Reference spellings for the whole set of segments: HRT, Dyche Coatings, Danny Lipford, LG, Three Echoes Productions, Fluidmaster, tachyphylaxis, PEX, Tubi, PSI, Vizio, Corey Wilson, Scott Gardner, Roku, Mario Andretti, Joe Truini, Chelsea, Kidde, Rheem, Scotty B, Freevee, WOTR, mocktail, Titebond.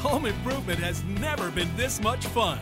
Home improvement has never been this much fun.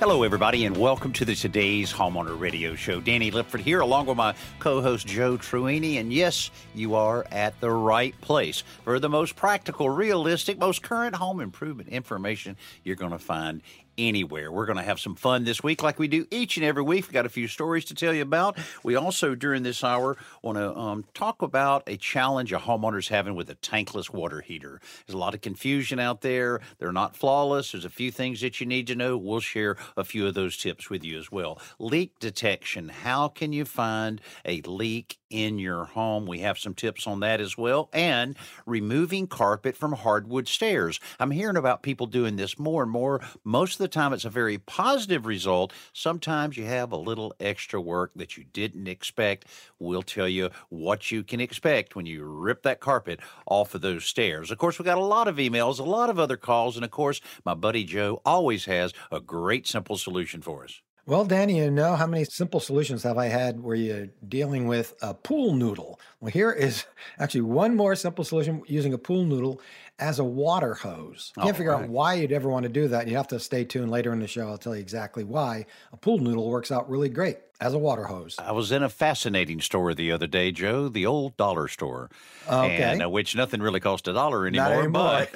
Hello, everybody, and welcome to the Today's Homeowner Radio Show. Danny Lipford here, along with my co-host Joe Truini, and yes, you are at the right place for the most practical, realistic, most current home improvement information you're going to find anywhere. We're going to have some fun this week like we do each and every week. We've got a few stories to tell you about. We also, during this hour, want to talk about a challenge a homeowner's having with a tankless water heater. There's a lot of confusion out there. They're not flawless. There's a few things that you need to know. We'll share a few of those tips with you as well. Leak detection. How can you find a leak in your home? We have some tips on that as well. And removing carpet from hardwood stairs. I'm hearing about people doing this more and more. Most of the time it's a very positive result. Sometimes you have a little extra work that you didn't expect. We'll tell you what you can expect when you rip that carpet off of those stairs. Of course, we got a lot of emails, a lot of other calls, and of course, my buddy Joe always has a great simple solution for us. Well, Danny, you know how many simple solutions have I had where you're dealing with a pool noodle? Well, here is actually one more simple solution using a pool noodle as a water hose. Can't figure out why you'd ever want to do that. You have to stay tuned later in the show. I'll tell you exactly why. A pool noodle works out really great as a water hose. I was in a fascinating store the other day, Joe, the old dollar store, and which nothing really costs $1 anymore. But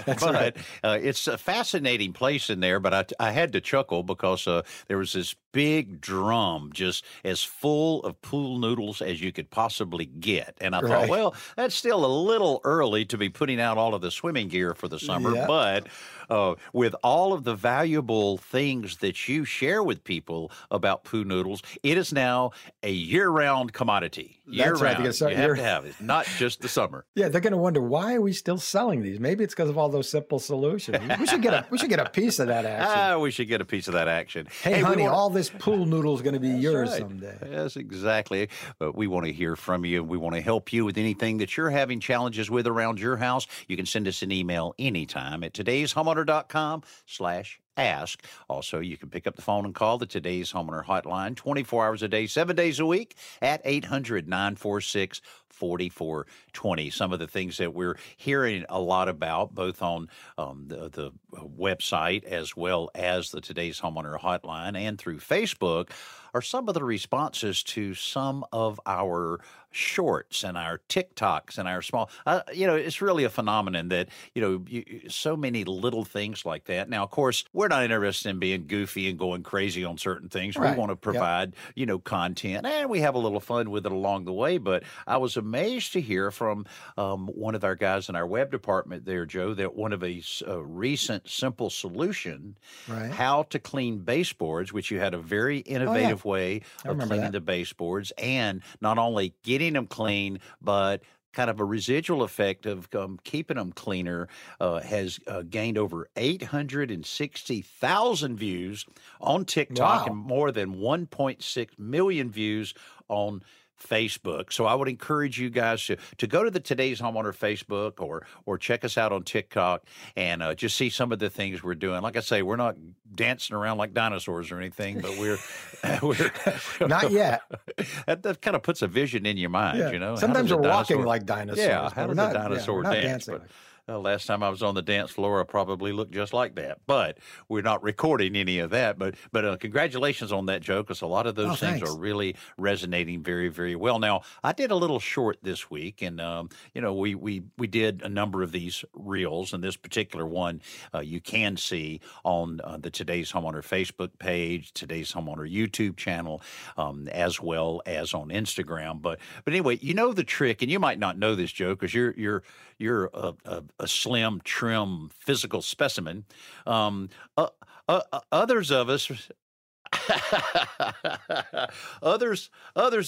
it's a fascinating place in there. But I had to chuckle because there was this big drum just as full of pool noodles as you could possibly get. And I thought, well, that's still a little early to be putting out all of the swimming gear for the summer. Yeah. But with all of the valuable things that you share with people about pool noodles, it is now a year-round commodity. You have to have it, not just the summer. Yeah, they're going to wonder, why are we still selling these? Maybe it's because of all those simple solutions. We should get a piece of that action. We should get a piece of that action. Hey honey, all this pool noodle is going to be yours someday. Yes, exactly. But we want to hear from you. We want to help you with anything that you're having challenges with around your house. You can send us an email anytime at today'shomeowner.com/ask. Also, you can pick up the phone and call the Today's Homeowner Hotline 24 hours a day, 7 days a week at 800-946-4420. Some of the things that we're hearing a lot about, both on the website as well as the Today's Homeowner Hotline and through Facebook, are some of the responses to some of our shorts and our TikToks and our small, it's really a phenomenon that, so many little things like that. Now, of course, we're not interested in being goofy and going crazy on certain things. Right. We want to provide, content, and we have a little fun with it along the way. But I was amazed to hear from one of our guys in our web department there, Joe, that one of a recent simple solution, how to clean baseboards, which you had a very innovative way of cleaning the baseboards, and not only getting them clean, but kind of a residual effect of keeping them cleaner, has gained over 860,000 views on TikTok and more than 1.6 million views on Facebook. So I would encourage you guys to go to the Today's Homeowner Facebook or check us out on TikTok and just see some of the things we're doing. Like I say, we're not dancing around like dinosaurs or anything, but we're not yet. That kind of puts a vision in your mind, Sometimes we're walking like dinosaurs. Yeah, how does a dinosaur dance? Last time I was on the dance floor, I probably looked just like that. But we're not recording any of that. But congratulations on that, Joe, because a lot of those things are really resonating very, very well. Now, I did a little short this week, and we did a number of these reels, and this particular one you can see on the Today's Homeowner Facebook page, Today's Homeowner YouTube channel, as well as on Instagram. But anyway, the trick, and you might not know this, Joe, because you're a slim, trim, physical specimen. Others of us Others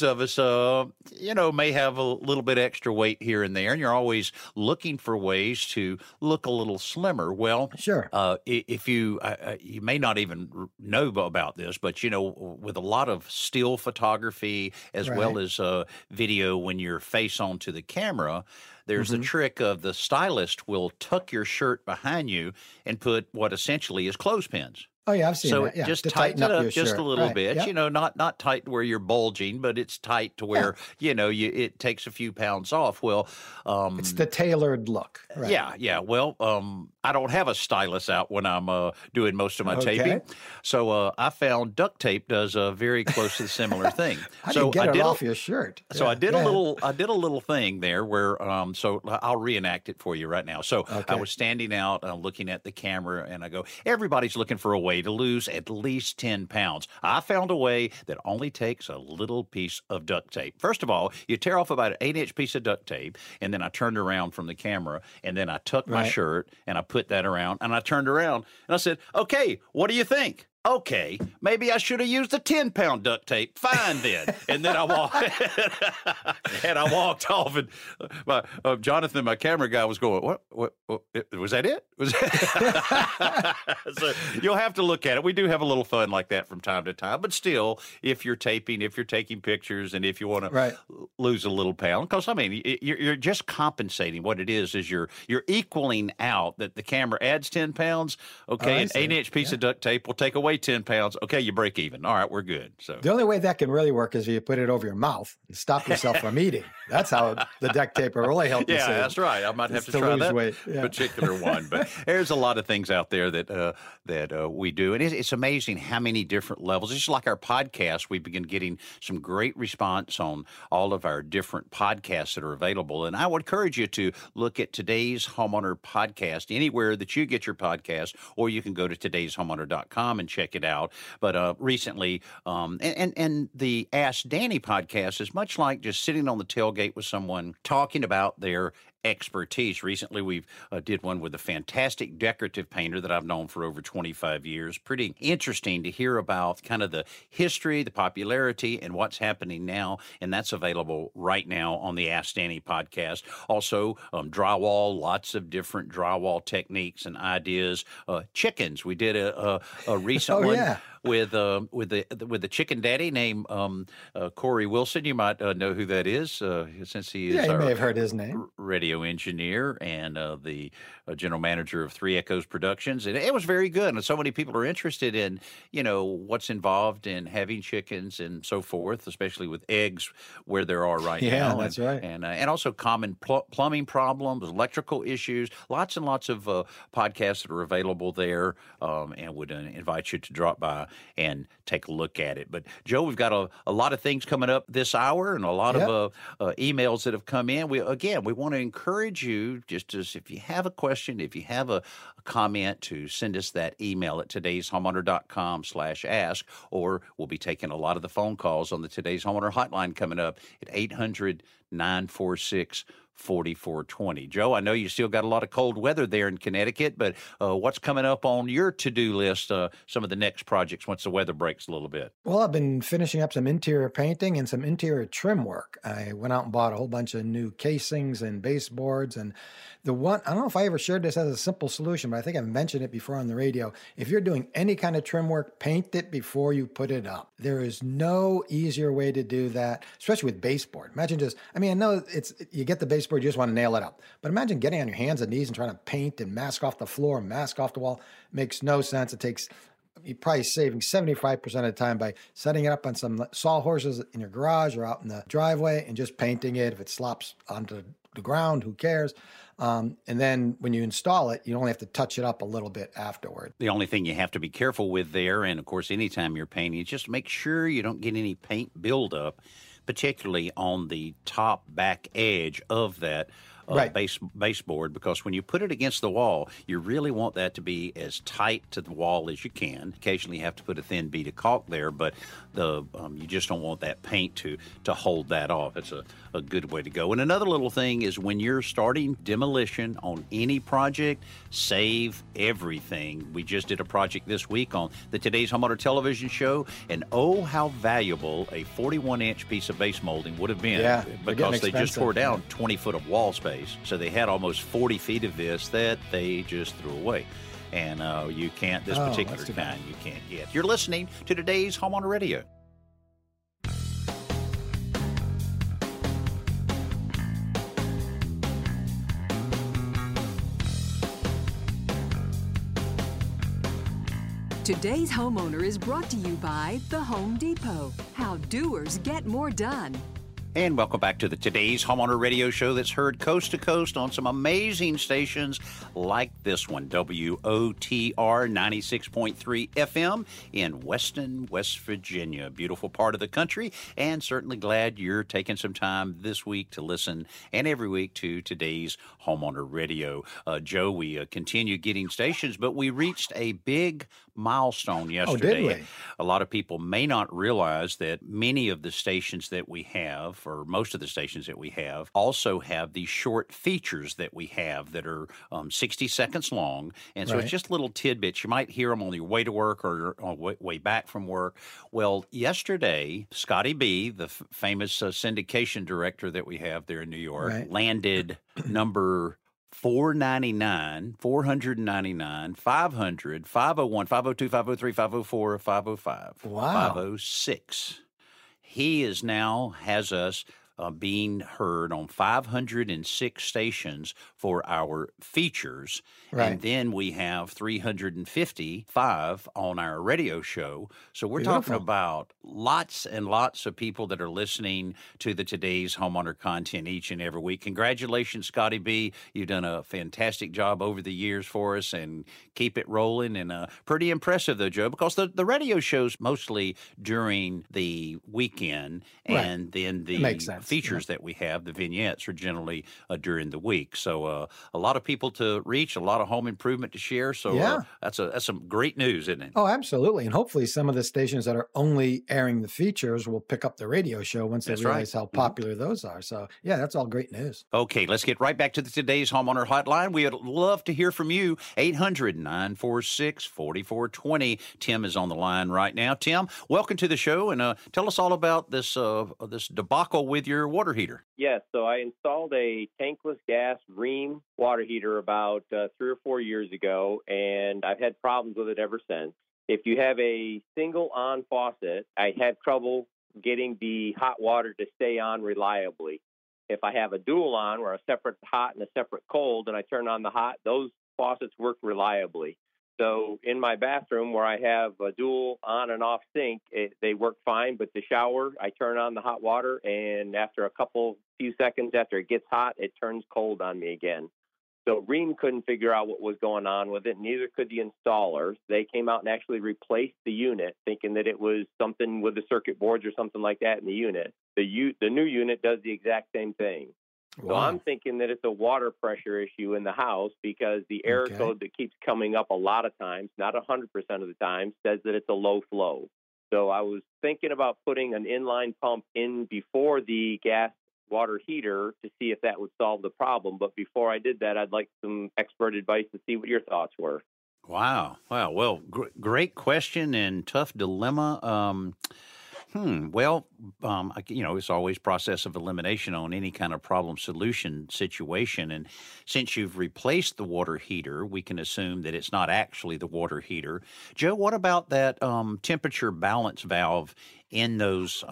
of us, you know, may have a little bit extra weight here and there, and you're always looking for ways to look a little slimmer. Well, sure. If you, you may not even know about this, but you know, with a lot of still photography as right. well as video, when you're face onto the camera, there's mm-hmm. the trick of the stylist will tuck your shirt behind you and put what essentially is clothespins. Oh, yeah, I've seen that. Yeah. Just tighten it up just a little right. bit, yep. you know, not tight to where you're bulging, but it's tight to where, yeah. you know, it takes a few pounds off. Well, it's the tailored look. Right? Yeah, yeah. Well, I don't have a stylus out when I'm doing most of my okay. taping. So I found duct tape does a very close to similar thing. I did it off your shirt. So yeah. I did a little thing there where so I'll reenact it for you right now. So okay. I was standing out looking at the camera and I go, everybody's looking for a way to lose at least 10 pounds. I found a way that only takes a little piece of duct tape. First of all, you tear off about an 8-inch piece of duct tape, and then I turned around from the camera, and then I tucked right. my shirt and I put that around, and I turned around and I said, okay, what do you think? Okay, maybe I should have used the 10-pound duct tape. Fine then. And then I walked, and I walked off. And my Jonathan, my camera guy, was going, "What was that? It was." So you'll have to look at it. We do have a little fun like that from time to time, but still, if you're taping, if you're taking pictures, and if you want right. to lose a little pound, because I mean, you're just compensating. What it is you're equaling out that the camera adds 10 pounds. Okay, an 8-inch piece yeah. of duct tape will take away 10 pounds. Okay, you break even. All right, we're good. So the only way that can really work is if you put it over your mouth and stop yourself from eating. That's how the duct tape will really help you. Yeah, that's right. I might have to try that yeah. particular one. But there's a lot of things out there that we do. And it's amazing how many different levels. It's just like our podcast. We've been getting some great response on all of our different podcasts that are available. And I would encourage you to look at Today's Homeowner Podcast anywhere that you get your podcast, or you can go to today'shomeowner.com and check it out. But recently, and the Ask Danny podcast is much like just sitting on the tailgate with someone talking about their expertise. Recently, we've did one with a fantastic decorative painter that I've known for over 25 years. Pretty interesting to hear about kind of the history, the popularity, and what's happening now. And that's available right now on the Ask Danny podcast. Also, drywall, lots of different drywall techniques and ideas. Chickens. We did a recent one yeah. with the chicken daddy named Corey Wilson. You might know who that is, since he is yeah, you may have heard his name. Radio engineer and the general manager of Three Echoes Productions, and it was very good. And so many people are interested in, you know, what's involved in having chickens and so forth, especially with eggs where there are right now. Yeah, that's right. And also common plumbing problems, electrical issues, lots and lots of podcasts that are available there, and would invite you to drop by and take a look at it. But Joe, we've got a lot of things coming up this hour, and a lot yep. of emails that have come in. We want to encourage you, just as if you have a question, if you have a comment, to send us that email at today'shomeowner.com/ask, or we'll be taking a lot of the phone calls on the Today's Homeowner hotline coming up at 800-946-4420. Joe, I know you still got a lot of cold weather there in Connecticut, but what's coming up on your to-do list, some of the next projects once the weather breaks a little bit? Well, I've been finishing up some interior painting and some interior trim work. I went out and bought a whole bunch of new casings and baseboards. And the one, I don't know if I ever shared this as a simple solution, but I think I've mentioned it before on the radio. If you're doing any kind of trim work, paint it before you put it up. There is no easier way to do that, especially with baseboard. Imagine just, I mean, I know you get the baseboard, you just want to nail it up. But imagine getting on your hands and knees and trying to paint and mask off the floor, mask off the wall. Makes no sense. It takes, you're probably saving 75% of the time by setting it up on some sawhorses in your garage or out in the driveway and just painting it. If it slops onto the ground, who cares? And then when you install it, you only have to touch it up a little bit afterward. The only thing you have to be careful with there, and of course, anytime you're painting, is just make sure you don't get any paint buildup, particularly on the top back edge of that baseboard, because when you put it against the wall, you really want that to be as tight to the wall as you can. Occasionally you have to put a thin bead of caulk there, but the you just don't want that paint to hold that off. It's a good way to go. And another little thing is when you're starting demolition on any project, save everything. We just did a project this week on the Today's Homeowner Television show, and oh, how valuable a 41-inch piece of base molding would have been, because they just tore down 20 foot of wall space. So they had almost 40 feet of this that they just threw away. And you can't, this particular kind, you can't get. You're listening to Today's Homeowner Radio. Today's Homeowner is brought to you by The Home Depot. How doers get more done. And welcome back to the Today's Homeowner Radio show that's heard coast to coast on some amazing stations like this one, WOTR 96.3 FM in Weston, West Virginia. Beautiful part of the country, and certainly glad you're taking some time this week to listen and every week to Today's Homeowner Radio. Joe, we continue getting stations, but we reached a big milestone yesterday. Oh, did we? A lot of people may not realize that many of the stations that we have, or most of the stations that we have, also have these short features that we have that are 60 seconds long. And so it's just little tidbits. You might hear them on your way to work or on way back from work. Well, yesterday, Scotty B, the famous syndication director that we have there in New York, landed number 499, 499, 500, 501, 502, 503, 504, 505, 506. He is now, has us being heard on 506 stations for our features. And then we have 355 on our radio show. So we're talking about lots and lots of people that are listening to the Today's Homeowner content each and every week. Congratulations, Scotty B. You've done a fantastic job over the years for us, and keep it rolling. And pretty impressive, though, Joe, because the radio show's mostly during the weekend, and then the features that we have, the vignettes, are generally during the week. So a lot of people to reach, a lot of home improvement to share. So that's some great news, isn't it? Oh, absolutely. And hopefully some of the stations that are only airing the features will pick up the radio show once they realize how popular those are. So yeah, that's all great news. Okay, let's get right back to the Today's Homeowner Hotline. We would love to hear from you. 800-946-4420. Tim is on the line right now. Tim, welcome to the show, and tell us all about this this debacle with your water heater. Yes, so I installed a tankless gas Rheem water heater about 3 or 4 years ago, and I've had problems with it ever since. If you have a single on faucet, I have trouble getting the hot water to stay on reliably. If I have a dual on, where a separate hot and a separate cold, and I turn on the hot, those faucets work reliably. So in my bathroom, where I have a dual on and off sink, they work fine. But the shower, I turn on the hot water, and after a few seconds after it gets hot, it turns cold on me again. So Rheem couldn't figure out what was going on with it. Neither could the installers. They came out and actually replaced the unit, thinking that it was something with the circuit boards or something like that in the unit. The new unit does the exact same thing. So I'm thinking that it's a water pressure issue in the house, because the error code that keeps coming up a lot of times, not 100% of the time, says that it's a low flow. So I was thinking about putting an inline pump in before the gas water heater to see if that would solve the problem. But before I did that, I'd like some expert advice to see what your thoughts were. Wow. Well, great question and tough dilemma. Well, it's always process of elimination on any kind of problem solution situation. And since you've replaced the water heater, we can assume that it's not actually the water heater. Joe, what about that temperature balance valve in those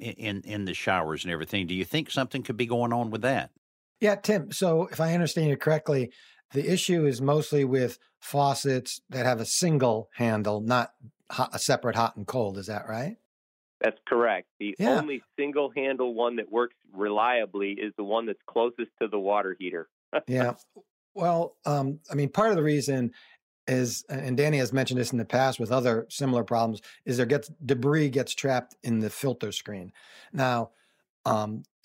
in the showers and everything? Do you think something could be going on with that? Yeah, Tim. So if I understand you correctly, the issue is mostly with faucets that have a single handle, not a separate hot and cold. Is that right? That's correct. The only single handle one that works reliably is the one that's closest to the water heater. Well, part of the reason is, and Danny has mentioned this in the past with other similar problems, is debris gets trapped in the filter screen. Now,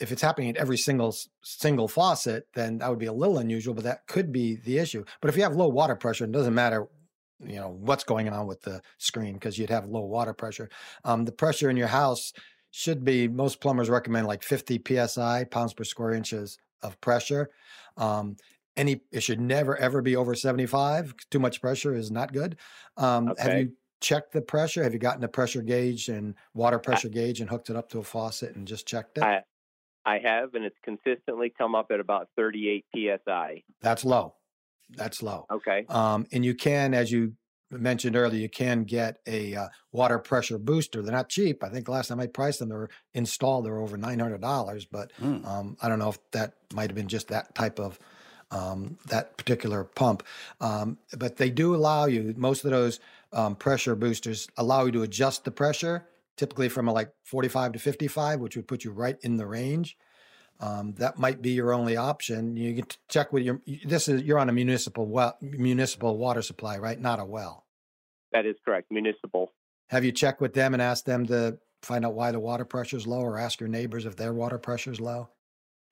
if it's happening at every single faucet, then that would be a little unusual, but that could be the issue. But if you have low water pressure, it doesn't matter, you know, what's going on with the screen, because you'd have low water pressure. The pressure in your house should be, most plumbers recommend like 50 PSI, pounds per square inches of pressure. It should never, ever be over 75. Too much pressure is not good. Okay. Have you checked the pressure? Have you gotten a pressure gauge and water pressure gauge and hooked it up to a faucet and just checked it? I have, and it's consistently come up at about 38 PSI. That's low. Okay. And you can, as you mentioned earlier, you can get a water pressure booster. They're not cheap. I think last time I priced them, they were installed, they were over $900, but I don't know if that might have been just that type of that particular pump. But they do allow you, most of those pressure boosters allow you to adjust the pressure, typically from like 45 to 55, which would put you right in the range. That might be your only option. You can check with your, you're on a municipal water supply, right? Not a well. That is correct. Municipal. Have you checked with them and asked them to find out why the water pressure is low, or ask your neighbors if their water pressure is low?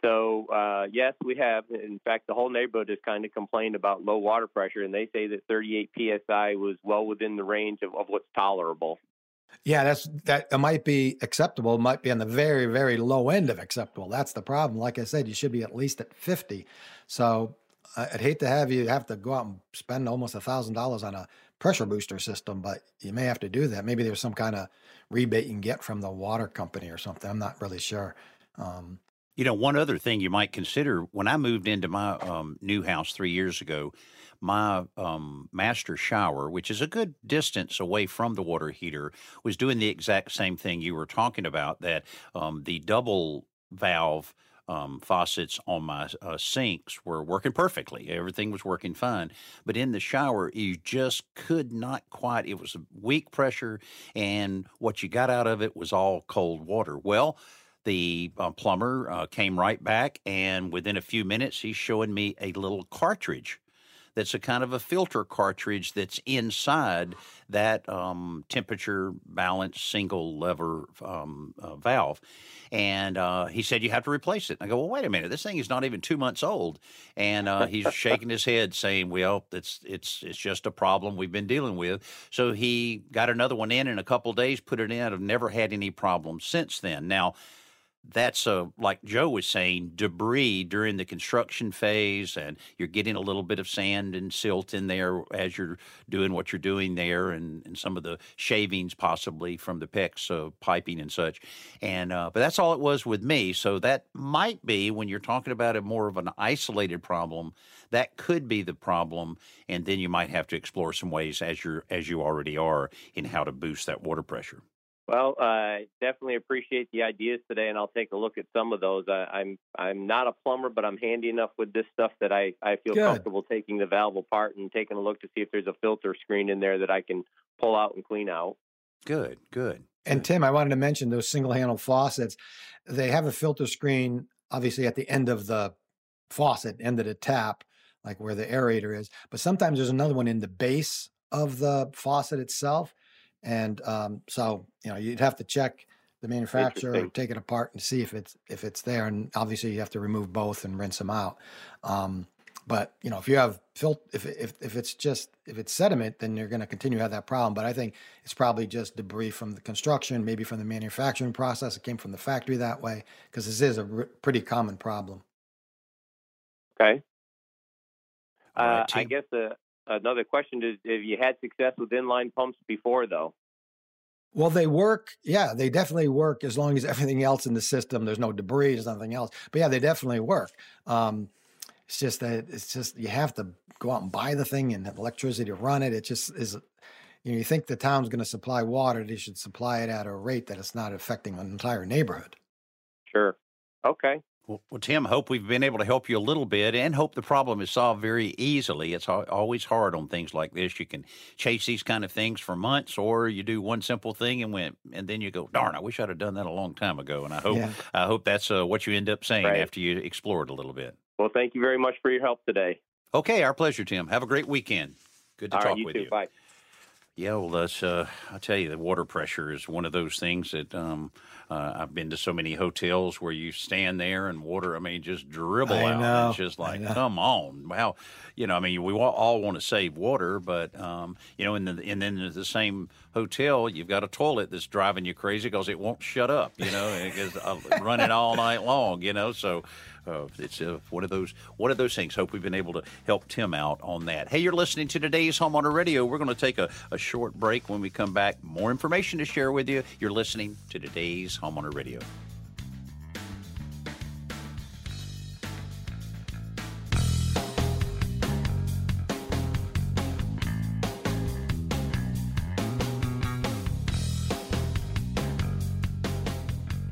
So, yes, we have. In fact, the whole neighborhood has kind of complained about low water pressure, and they say that 38 PSI was well within the range of what's tolerable. Yeah, that might be acceptable, might be on the very, very low end of acceptable. That's the problem. Like I said, you should be at least at 50. So I'd hate to have you have to go out and spend almost $1,000 on a pressure booster system, but you may have to do that. Maybe there's some kind of rebate you can get from the water company or something. I'm not really sure. You know, one other thing you might consider, when I moved into my new house 3 years ago, my master shower, which is a good distance away from the water heater, was doing the exact same thing you were talking about, that the double valve faucets on my sinks were working perfectly. Everything was working fine. But in the shower, you just could not quite. It was weak pressure, and what you got out of it was all cold water. Well, the plumber came right back, and within a few minutes, he's showing me a little cartridge that's a kind of a filter cartridge that's inside that temperature balanced single lever valve. And he said, you have to replace it. And I go, well, wait a minute. This thing is not even 2 months old. And he's shaking his head saying, well, it's just a problem we've been dealing with. So he got another one in a couple of days, put it in. I've never had any problems since then. Now, that's like Joe was saying, debris during the construction phase, and you're getting a little bit of sand and silt in there as you're doing what you're doing there, and some of the shavings possibly from the PEX piping and such. And but that's all it was with me. So that might be, when you're talking about it more of an isolated problem, that could be the problem. And then you might have to explore some ways, as you already are, in how to boost that water pressure. Well, I definitely appreciate the ideas today, and I'll take a look at some of those. I'm not a plumber, but I'm handy enough with this stuff that I feel comfortable taking the valve apart and taking a look to see if there's a filter screen in there that I can pull out and clean out. Good, good. And Tim, I wanted to mention those single-handle faucets. They have a filter screen, obviously, at the end of the faucet, end of the tap, like where the aerator is. But sometimes there's another one in the base of the faucet itself. And so, you know, you'd have to check the manufacturer or take it apart and see if it's there. And obviously, you have to remove both and rinse them out. But you know, if you have if it's sediment, then you're going to continue to have that problem. But I think it's probably just debris from the construction, maybe from the manufacturing process. It came from the factory that way, because this is a pretty common problem. Okay. I guess another question is, if you had success with inline pumps before, though? Well, they work. Yeah, they definitely work, as long as everything else in the system, there's no debris, there's nothing else. But yeah, they definitely work. It's just that you have to go out and buy the thing and have electricity to run it. It just is, you know, you think the town's going to supply water, they should supply it at a rate that it's not affecting an entire neighborhood. Sure. Okay. Well, Tim, hope we've been able to help you a little bit, and hope the problem is solved very easily. It's always hard on things like this. You can chase these kind of things for months, or you do one simple thing and then you go, darn, I wish I'd have done that a long time ago. And I hope that's what you end up saying after you explore it a little bit. Well, thank you very much for your help today. Okay, our pleasure, Tim. Have a great weekend. Good to talk with you. Bye. Yeah, well, that's, I'll tell you, the water pressure is one of those things that I've been to so many hotels where you stand there and water, I mean, just dribble out. And it's just like, come on. How, you know, I mean, we all want to save water, but, you know, and then in the same hotel, you've got a toilet that's driving you crazy because it won't shut up, you know, and it's running all night long, you know, so... it's one of those things. Hope we've been able to help Tim out on that. Hey, you're listening to Today's Homeowner Radio. We're going to take a short break. When we come back, more information to share with you. You're listening to Today's Homeowner Radio.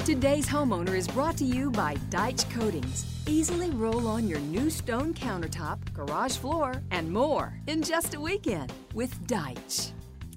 Today's Homeowner is brought to you by Dyche Coatings. Easily roll on your new stone countertop, garage floor, and more in just a weekend with Dyche.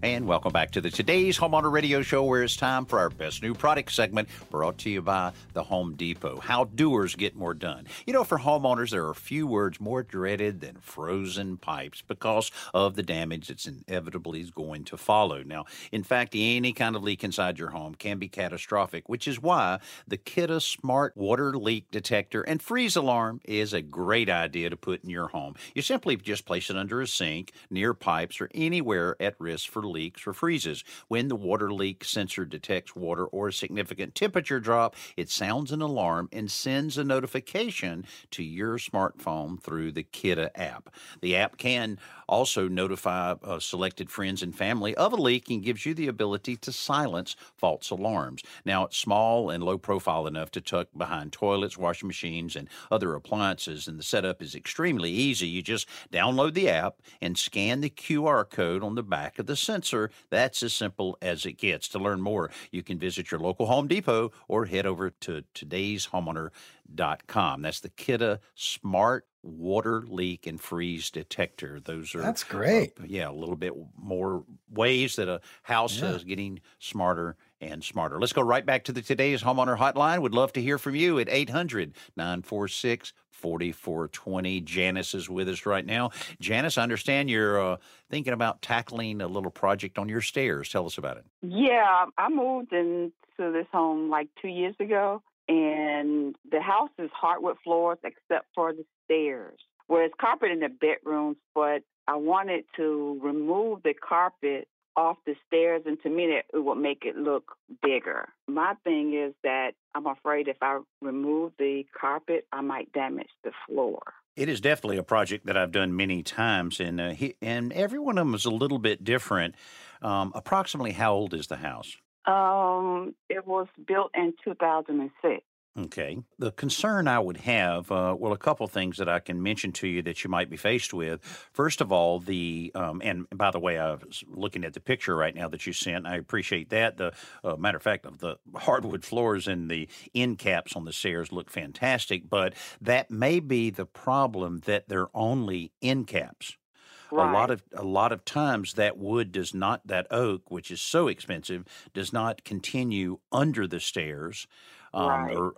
And welcome back to the Today's Homeowner Radio Show, where it's time for our Best New Product segment, brought to you by the Home Depot. How doers get more done. You know, for homeowners, there are few words more dreaded than frozen pipes because of the damage that's inevitably going to follow. Now, in fact, any kind of leak inside your home can be catastrophic, which is why the Kidde Smart Water Leak Detector and Freeze Alarm is a great idea to put in your home. You simply just place it under a sink, near pipes, or anywhere at risk for leaks or freezes. When the water leak sensor detects water or a significant temperature drop, it sounds an alarm and sends a notification to your smartphone through the Kidde app. The app can also notify selected friends and family of a leak and gives you the ability to silence false alarms. Now, it's small and low profile enough to tuck behind toilets, washing machines, and other appliances, and the setup is extremely easy. You just download the app and scan the QR code on the back of the sensor. That's as simple as it gets. To learn more, you can visit your local Home Depot or head over to todayshomeowner.com. That's the Kidde Smart Water Leak and Freeze Detector. Those are That's great. Yeah, a little bit more ways that a house is getting smarter and smarter. Let's go right back to the Today's Homeowner Hotline. Would love to hear from you at 800-946-4420. Janice is with us right now. Janice, I understand you're thinking about tackling a little project on your stairs. Tell us about it. Yeah, I moved into this home like 2 years ago, and the house is hardwood floors except for the stairs, where it's carpet in the bedrooms, but I wanted to remove the carpet off the stairs, and to me, it would make it look bigger. My thing is that I'm afraid if I remove the carpet, I might damage the floor. It is definitely a project that I've done many times, and every one of them is a little bit different. Approximately how old is the house? It was built in 2006. Okay. The concern I would have, a couple things that I can mention to you that you might be faced with. First of all, and by the way, I was looking at the picture right now that you sent. I appreciate that. The matter of fact, the hardwood floors and the end caps on the stairs look fantastic, but that may be the problem, that they're only end caps. Right. A lot of times that wood does not, that oak, which is so expensive, does not continue under the stairs. Right. or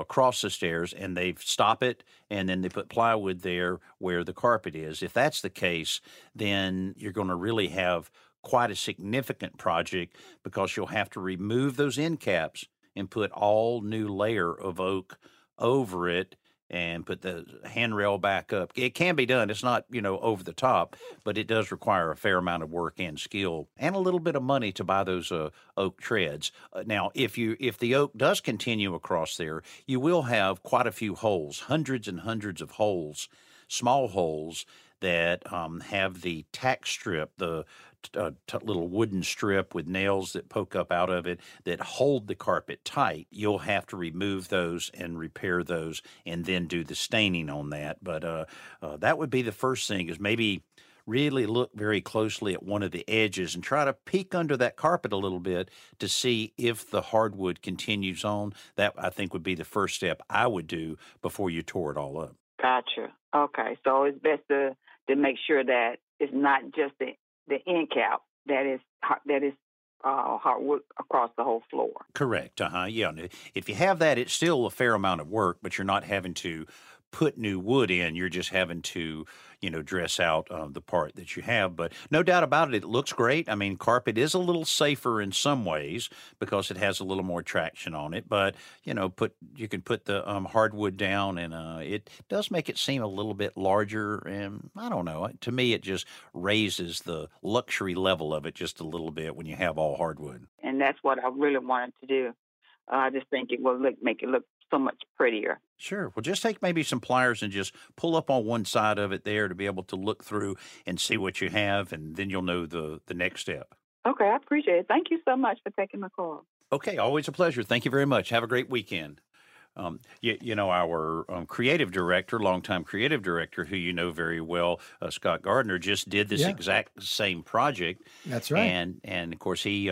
across the stairs, and they stop it, and then they put plywood there where the carpet is. If that's the case, then you're going to really have quite a significant project, because you'll have to remove those end caps and put all new layer of oak over it and put the handrail back up. It can be done. It's not, over the top, but it does require a fair amount of work and skill and a little bit of money to buy those oak treads. Now, if the oak does continue across there, you will have quite a few holes, hundreds and hundreds of holes, small holes that have the tack strip, the little wooden strip with nails that poke up out of it that hold the carpet tight. You'll have to remove those and repair those, and then do the staining on that. But that would be the first thing, is maybe really look very closely at one of the edges and try to peek under that carpet a little bit to see if the hardwood continues on. That, I think, would be the first step I would do before you tore it all up. Gotcha. Okay. So it's best to make sure that it's not just the end cap that is hardwood across the whole floor. Correct. Yeah. If you have that, it's still a fair amount of work, but you're not having to put new wood in. You're just having to, you know, dress out the part that you have. But no doubt about it, it looks great. I mean, carpet is a little safer in some ways because it has a little more traction on it. But, you know, you can put the hardwood down, and it does make it seem a little bit larger. And I don't know. To me, it just raises the luxury level of it just a little bit when you have all hardwood. And that's what I really wanted to do. I just think it will make it look so much prettier. Sure. Well, just take maybe some pliers and just pull up on one side of it there to be able to look through and see what you have, and then you'll know the next step. Okay, I appreciate it. Thank you so much for taking my call. Okay, always a pleasure. Thank you very much. Have a great weekend. Our longtime creative director, who you know very well, Scott Gardner, just did this exact same project. That's right. And of course, he,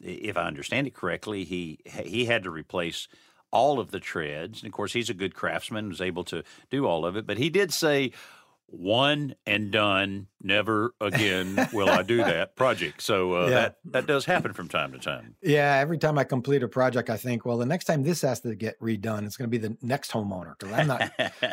if I understand it correctly, he had to replace all of the treads. And of course, he's a good craftsman, was able to do all of it. But he did say, "One and done, never again will I do that project." So that does happen from time to time. Yeah, every time I complete a project, I think, well, the next time this has to get redone, it's going to be the next homeowner, because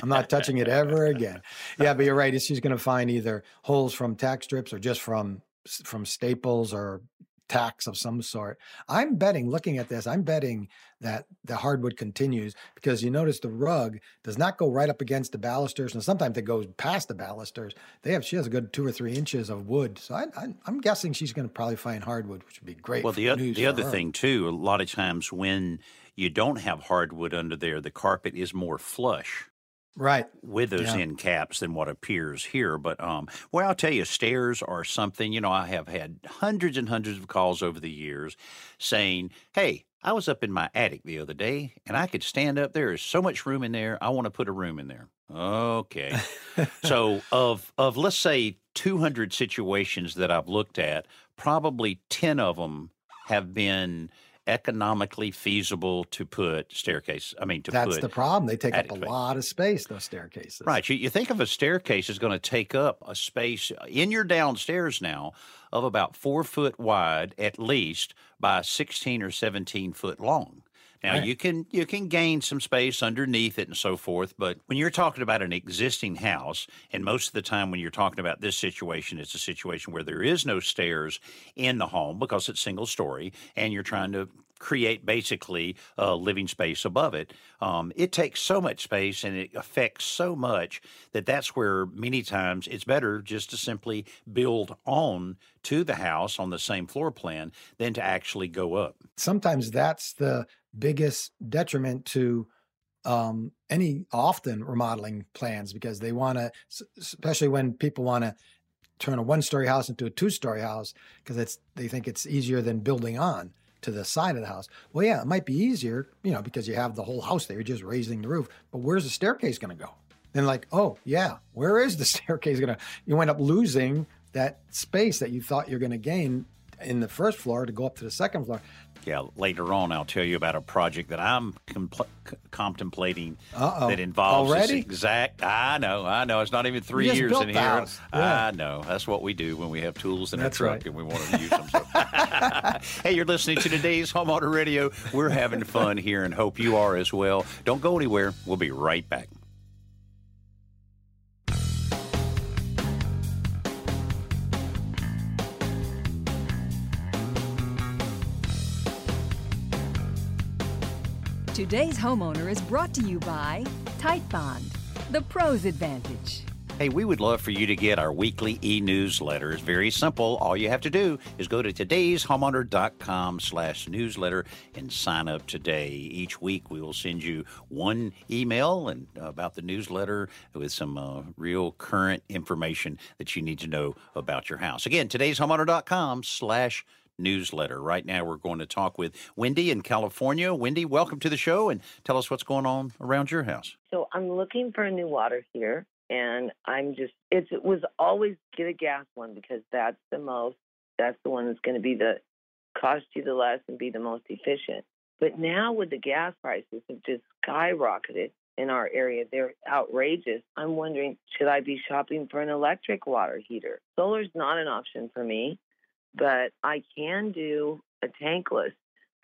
I'm not touching it ever again. Yeah, but you're right. She's going to find either holes from tack strips or just from staples or tacks of some sort. I'm betting, looking at this, that the hardwood continues, because you notice the rug does not go right up against the balusters, and sometimes it goes past the balusters. She has a good 2 or 3 inches of wood, so I'm guessing she's going to probably find hardwood, which would be great. Well, the other thing too, a lot of times when you don't have hardwood under there, the carpet is more flush. Right. With those end caps than what appears here. But, well, I'll tell you, stairs are something, you know, I have had hundreds and hundreds of calls over the years saying, "Hey, I was up in my attic the other day and I could stand up. There is so much room in there. I want to put a room in there." Okay. So of let's say 200 situations that I've looked at, probably 10 of them have been economically feasible to put staircase. I mean, that's the problem. They take up a lot of space, those staircases. Right. You think of a staircase is going to take up a space in your downstairs now of about 4 foot wide, at least, by 16 or 17 foot long. Now, right, you can gain some space underneath it and so forth, but when you're talking about an existing house, and most of the time when you're talking about this situation, it's a situation where there is no stairs in the home because it's single story, and you're trying to create basically a living space above it. It takes so much space and it affects so much that's where many times it's better just to simply build on to the house on the same floor plan than to actually go up. Sometimes that's the biggest detriment to often remodeling plans, because they want to, especially when people want to turn a one-story house into a two-story house, because they think it's easier than building on to the side of the house. Well, yeah, it might be easier, you know, because you have the whole house there, you're just raising the roof, but where's the staircase going to go? Then like, oh yeah, where is the staircase going to? You end up losing that space that you thought you're going to gain in the first floor to go up to the second floor. Yeah, later on, I'll tell you about a project that I'm contemplating that involves this exact. I know. It's not even 3 years in here. Yeah. I know. That's what we do when we have tools in our truck and we want to use them. So. Hey, you're listening to today's Homeowner Radio. We're having fun here and hope you are as well. Don't go anywhere. We'll be right back. Today's Homeowner is brought to you by Titebond, the pro's advantage. Hey, we would love for you to get our weekly e-newsletter. It's very simple. All you have to do is go to todayshomeowner.com/newsletter and sign up today. Each week we will send you one email and about the newsletter with some real current information that you need to know about your house. Again, todayshomeowner.com/newsletter. Right now we're going to talk with Wendy in California. Wendy, welcome to the show and tell us what's going on around your house. So I'm looking for a new water heater, and it was always get a gas one, because that's the one that's going to cost you the less and be the most efficient. But now with the gas prices have just skyrocketed in our area, they're outrageous. I'm wondering, should I be shopping for an electric water heater? Solar's not an option for me, but I can do a tankless.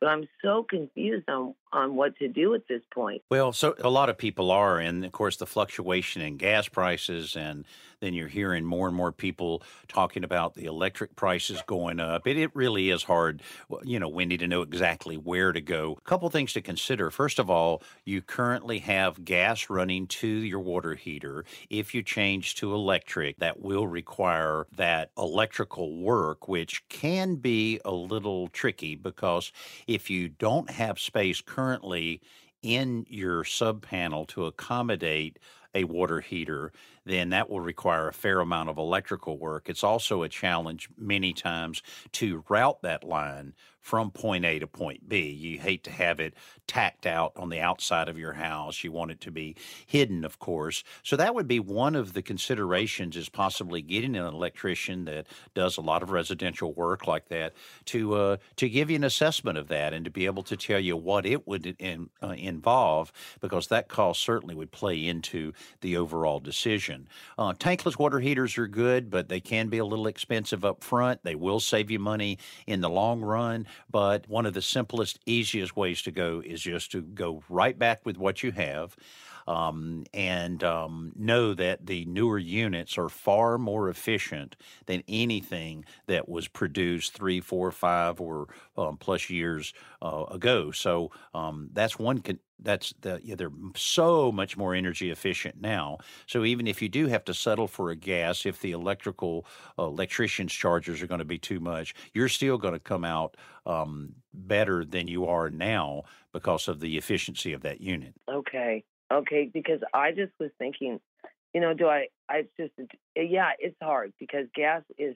But I'm so confused on on what to do at this point. Well, so a lot of people are, and of course the fluctuation in gas prices, and then you're hearing more and more people talking about the electric prices going up. It really is hard, you know, Wendy, to know exactly where to go. A couple things to consider. First of all, you currently have gas running to your water heater. If you change to electric, that will require that electrical work, which can be a little tricky because if you don't have space currently in your sub panel to accommodate a water heater, then that will require a fair amount of electrical work. It's also a challenge many times to route that line from point A to point B. You hate to have it tacked out on the outside of your house. You want it to be hidden, of course. So that would be one of the considerations, is possibly getting an electrician that does a lot of residential work like that to give you an assessment of that and to be able to tell you what it would involve, because that cost certainly would play into the overall decision. Tankless water heaters are good, but they can be a little expensive up front. They will save you money in the long run. But one of the simplest, easiest ways to go is just to go right back with what you have, and know that the newer units are far more efficient than anything that was produced 3, 4, 5 or plus years ago. So that's one they're so much more energy efficient now. So even if you do have to settle for a gas, if the electrician's charges are going to be too much, you're still going to come out better than you are now because of the efficiency of that unit. Okay. Because I just was thinking, it's hard because gas is,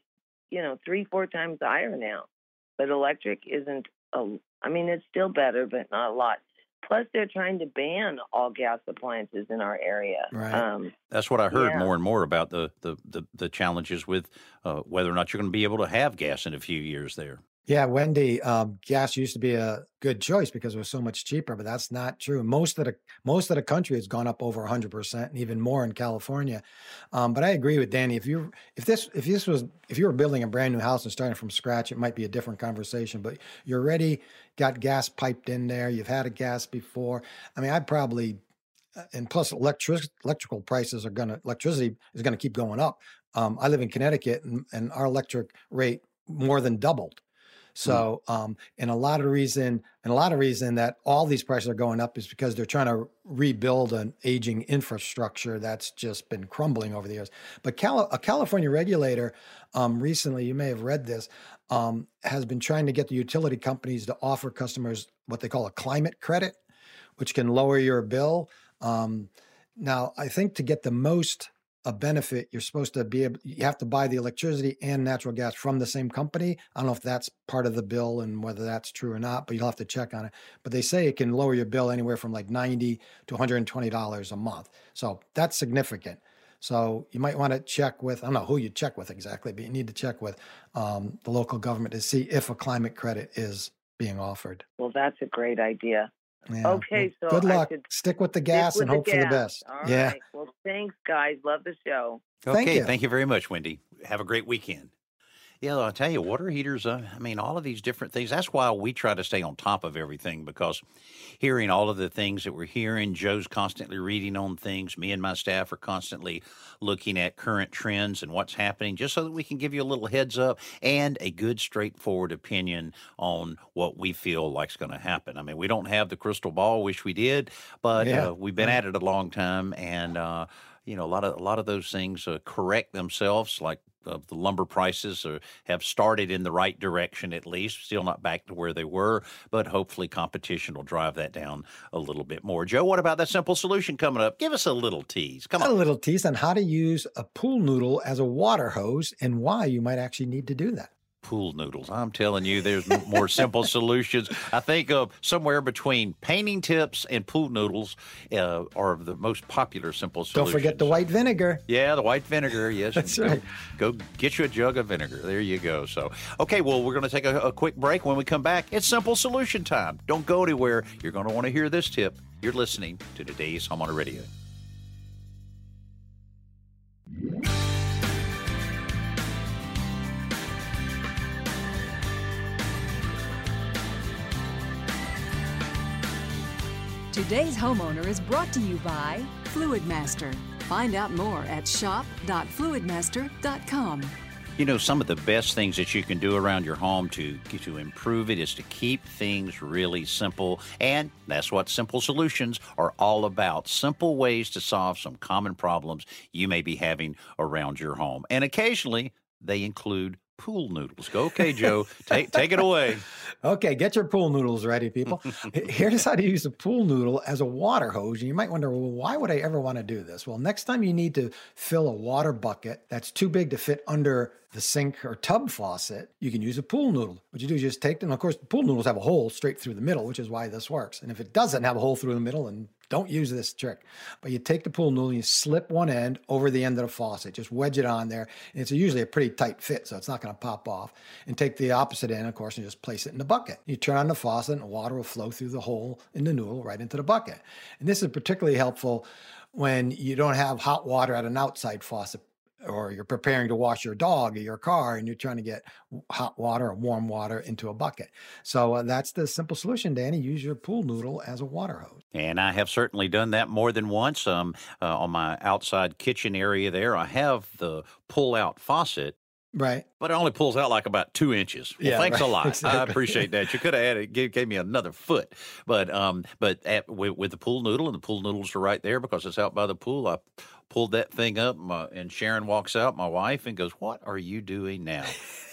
3-4 times higher now, but electric isn't. It's still better, but not a lot. Plus, they're trying to ban all gas appliances in our area. Right. That's what I heard more and more about the challenges with whether or not you're going to be able to have gas in a few years there. Yeah, Wendy, gas used to be a good choice because it was so much cheaper, but that's not true. Most of the country has gone up over 100%, and even more in California. But I agree with Danny. If you were building a brand new house and starting from scratch, it might be a different conversation. But you're already got gas piped in there. You've had a gas before. And plus, electricity is gonna keep going up. I live in Connecticut, and our electric rate more than doubled. So, and a lot of reason that all these prices are going up is because they're trying to rebuild an aging infrastructure that's just been crumbling over the years. But a California regulator recently, you may have read this, has been trying to get the utility companies to offer customers what they call a climate credit, which can lower your bill. Now, I think to get the most a benefit, you have to buy the electricity and natural gas from the same company. I don't know if that's part of the bill and whether that's true or not, but you'll have to check on it. But they say it can lower your bill anywhere from like $90 to $120 a month. So that's significant. So you might want to check with, I don't know who you check with exactly, but you need to check with the local government to see if a climate credit is being offered. Well, that's a great idea. Yeah. Okay, well, so good luck. Stick with the gas and hope for the best. All right. Well, thanks, guys. Love the show. Okay, thank you very much, Wendy. Have a great weekend. Yeah, I'll tell you, water heaters, all of these different things. That's why we try to stay on top of everything, because hearing all of the things that we're hearing, Joe's constantly reading on things. Me and my staff are constantly looking at current trends and what's happening, just so that we can give you a little heads up and a good, straightforward opinion on what we feel like's going to happen. We don't have the crystal ball, wish we did, but we've been at it a long time, and a lot of those things correct themselves, like the lumber prices have started in the right direction at least, still not back to where they were, but hopefully competition will drive that down a little bit more. Joe, what about that simple solution coming up? Give us a little tease. Come on. A little tease on how to use a pool noodle as a water hose and why you might actually need to do that. Pool noodles. I'm telling you, there's more simple solutions. I think of somewhere between painting tips and pool noodles are the most popular simple solutions. Don't forget the white vinegar. Yeah, the white vinegar. Yes, that's right. Go get you a jug of vinegar. There you go. So, okay, well, we're going to take a quick break. When we come back, it's simple solution time. Don't go anywhere. You're going to want to hear this tip. You're listening to Today's Homeowner Radio. Today's homeowner is brought to you by Fluidmaster. Find out more at shop.fluidmaster.com. You know, some of the best things that you can do around your home to improve it is to keep things really simple. And that's what Simple Solutions are all about. Simple ways to solve some common problems you may be having around your home. And occasionally, they include pool noodles. Go, okay, Joe, take it away. Okay, get your pool noodles ready, people. Here's how to use a pool noodle as a water hose. And you might wonder, well, why would I ever want to do this? Well, next time you need to fill a water bucket that's too big to fit under the sink or tub faucet, you can use a pool noodle. What you do is just take them. Of course, pool noodles have a hole straight through the middle, which is why this works. And if it doesn't have a hole through the middle, and don't use this trick, but you take the pool noodle and you slip one end over the end of the faucet, just wedge it on there. And it's usually a pretty tight fit, so it's not going to pop off. And take the opposite end, of course, and just place it in the bucket. You turn on the faucet and the water will flow through the hole in the noodle right into the bucket. And this is particularly helpful when you don't have hot water at an outside faucet, or you're preparing to wash your dog or your car and you're trying to get hot water or warm water into a bucket. So that's the simple solution, Danny. Use your pool noodle as a water hose. And I have certainly done that more than once on my outside kitchen area there. I have the pull-out faucet. Right. But it only pulls out like about 2 inches. Well, yeah, thanks right. a lot. Exactly. I appreciate that. You could have added, gave me another foot. But with the pool noodle, and the pool noodles are right there because it's out by the pool, I pulled that thing up and Sharon walks out, my wife, and goes, "What are you doing now?"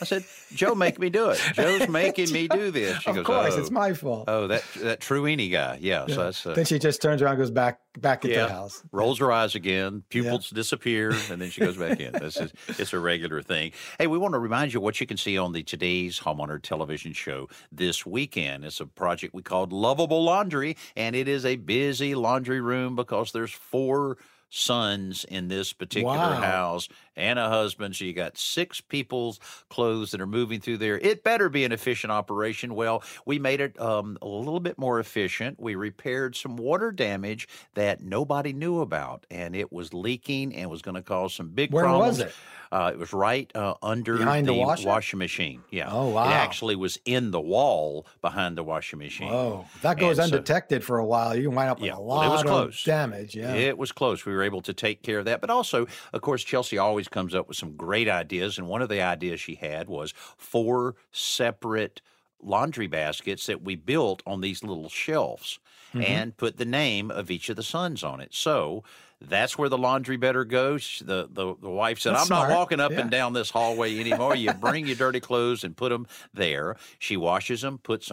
I said, "Joe, make me do it. Joe's making me do this." She goes, "Of course, it's my fault." Oh, that Truini guy. Yeah. So that's, then she just turns around and goes back into the house. Rolls her eyes again, pupils disappear, and then she goes back in. It's a regular thing. Hey, we want to remind you what you can see on the Today's Homeowner television show this weekend. It's a project we called Lovable Laundry, and it is a busy laundry room because there's 4 sons in this particular house and a husband. So you got 6 people's clothes that are moving through there. It better be an efficient operation. Well, we made it a little bit more efficient. We repaired some water damage that nobody knew about, and it was leaking and was going to cause some big problems. Where was it? It was right under the washing machine. Yeah. Oh, wow. It actually was in the wall behind the washing machine. Oh, that goes undetected for a while. You can wind up with a lot of damage. Yeah. It was close. We were able to take care of that. But also, of course, Chelsea always comes up with some great ideas. And one of the ideas she had was 4 separate laundry baskets that we built on these little shelves and put the name of each of the sons on it. So that's where the laundry better goes. The wife said, "That's smart. I'm not walking up and down this hallway anymore. You bring your dirty clothes and put them there." She washes them, folds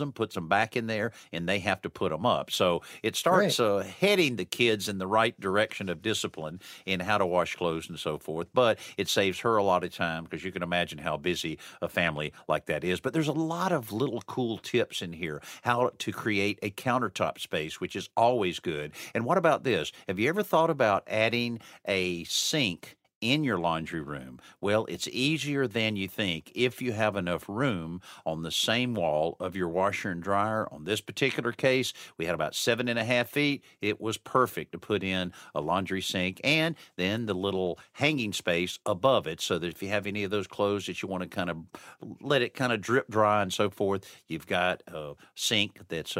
them, puts them back in there, and they have to put them up. So it starts heading the kids in the right direction of discipline in how to wash clothes and so forth. But it saves her a lot of time because you can imagine how busy a family like that is. But there's a lot of little cool tips in here, how to create a countertop space, which is always good. And what about this? Have you ever thought about adding a sink in your laundry room? Well, it's easier than you think if you have enough room on the same wall of your washer and dryer. On this particular case, we had about 7.5 feet. It was perfect to put in a laundry sink and then the little hanging space above it so that if you have any of those clothes that you want to kind of let it kind of drip dry and so forth, you've got a sink that's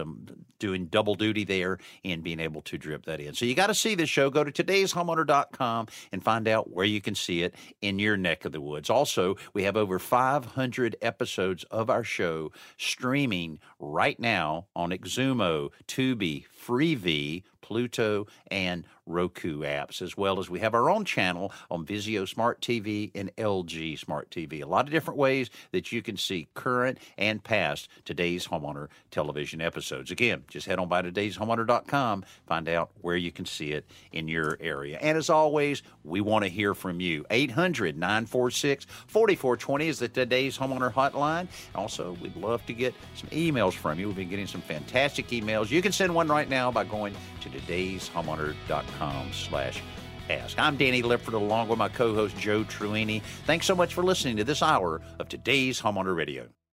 doing double duty there and being able to drip that in. So you got to see this show. Go to todayshomeowner.com and find out where you can see it in your neck of the woods. Also, we have over 500 episodes of our show streaming right now on Exumo, Tubi, Freevee, Pluto, and Roku apps, as well as we have our own channel on Vizio Smart TV and LG Smart TV. A lot of different ways that you can see current and past Today's Homeowner television episodes. Again, just head on by todayshomeowner.com, find out where you can see it in your area. And as always, we want to hear from you. 800-946-4420 is the Today's Homeowner hotline. Also, we'd love to get some emails from you. We've been getting some fantastic emails. You can send one right now by going to todayshomeowner.com/ask. I'm Danny Lipford along with my co-host Joe Truini. Thanks so much for listening to this hour of Today's Homeowner Radio.